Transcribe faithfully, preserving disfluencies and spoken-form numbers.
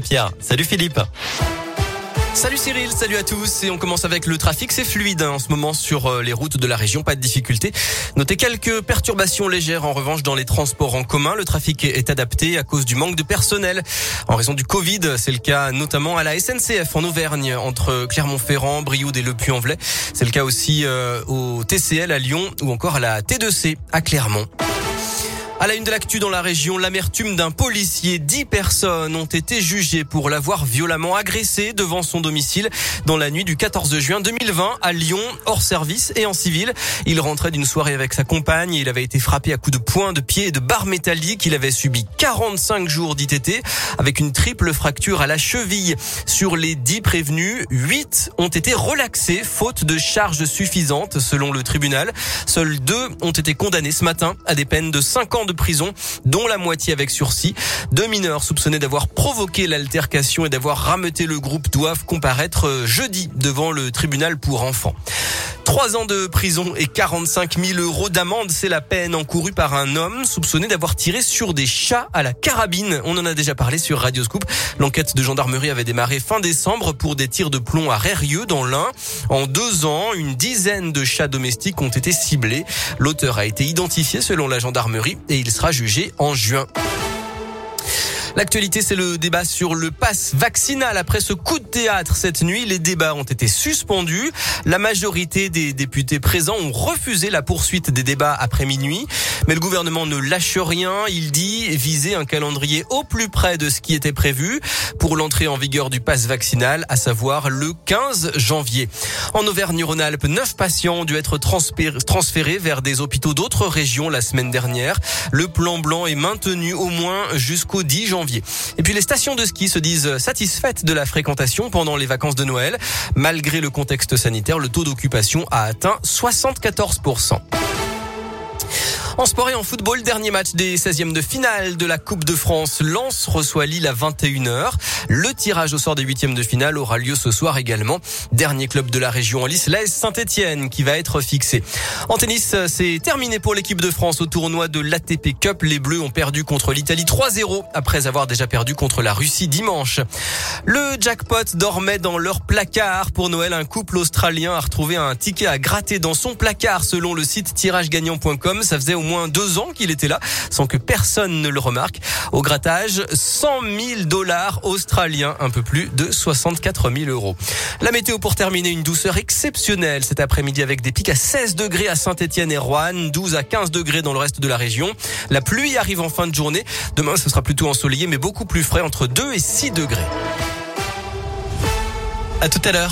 Pierre. Salut Philippe. Salut Cyril, salut à tous. Et on commence avec le trafic. C'est fluide en ce moment sur les routes de la région, pas de difficulté. Notez quelques perturbations légères en revanche dans les transports en commun. Le trafic est adapté à cause du manque de personnel en raison du Covid. C'est le cas notamment à la S N C F en Auvergne, entre Clermont-Ferrand, Brioude et Le Puy-en-Velay. C'est le cas aussi au T C L à Lyon ou encore à la T deux C à Clermont. À la une de l'actu dans la région, l'amertume d'un policier. Dix personnes ont été jugées pour l'avoir violemment agressé devant son domicile dans la nuit du quatorze juin deux mille vingt à Lyon, hors service et en civil. Il rentrait d'une soirée avec sa compagne et il avait été frappé à coups de poing, de pied et de barre métallique. Il avait subi quarante-cinq jours d'I T T avec une triple fracture à la cheville. Sur les dix prévenus, huit ont été relaxés faute de charges suffisantes selon le tribunal. Seuls deux ont été condamnés ce matin à des peines de cinq ans de de prison, dont la moitié avec sursis. Deux mineurs soupçonnés d'avoir provoqué l'altercation et d'avoir rameuté le groupe doivent comparaître jeudi devant le tribunal pour enfants. Trois ans de prison et quarante-cinq mille euros d'amende, c'est la peine encourue par un homme soupçonné d'avoir tiré sur des chats à la carabine. On en a déjà parlé sur Radio-Scoop. L'enquête de gendarmerie avait démarré fin décembre pour des tirs de plomb à Rérieux dans l'Ain. En deux ans, une dizaine de chats domestiques ont été ciblés. L'auteur a été identifié selon la gendarmerie et il sera jugé en juin. L'actualité, c'est le débat sur le pass vaccinal. Après ce coup de théâtre cette nuit, les débats ont été suspendus. La majorité des députés présents ont refusé la poursuite des débats après minuit. Mais le gouvernement ne lâche rien. Il dit viser un calendrier au plus près de ce qui était prévu pour l'entrée en vigueur du pass vaccinal, à savoir le quinze janvier. En Auvergne-Rhône-Alpes, neuf patients ont dû être transférés vers des hôpitaux d'autres régions la semaine dernière. Le plan blanc est maintenu au moins jusqu'au dix janvier. Et puis les stations de ski se disent satisfaites de la fréquentation pendant les vacances de Noël. Malgré le contexte sanitaire, le taux d'occupation a atteint soixante-quatorze pour cent. En sport et en football, dernier match des seizièmes de finale de la Coupe de France. Lens reçoit Lille à vingt et une heures. Le tirage au sort des huitièmes de finale aura lieu ce soir également. Dernier club de la région en lice, l'A S Saint-Etienne, qui va être fixé. En tennis, c'est terminé pour l'équipe de France au tournoi de l'A T P Cup. Les Bleus ont perdu contre l'Italie trois zéro après avoir déjà perdu contre la Russie dimanche. Le jackpot dormait dans leur placard. Pour Noël, un couple australien a retrouvé un ticket à gratter dans son placard selon le site tirage gagnant point com. Ça faisait au moins deux ans qu'il était là, sans que personne ne le remarque. Au grattage, cent mille dollars australiens, un peu plus de soixante-quatre mille euros. La météo pour terminer, une douceur exceptionnelle cet après-midi avec des pics à seize degrés à Saint-Etienne et Rouen, douze à quinze degrés dans le reste de la région. La pluie arrive en fin de journée. Demain, ce sera plutôt ensoleillé, mais beaucoup plus frais, entre deux et six degrés. À tout à l'heure.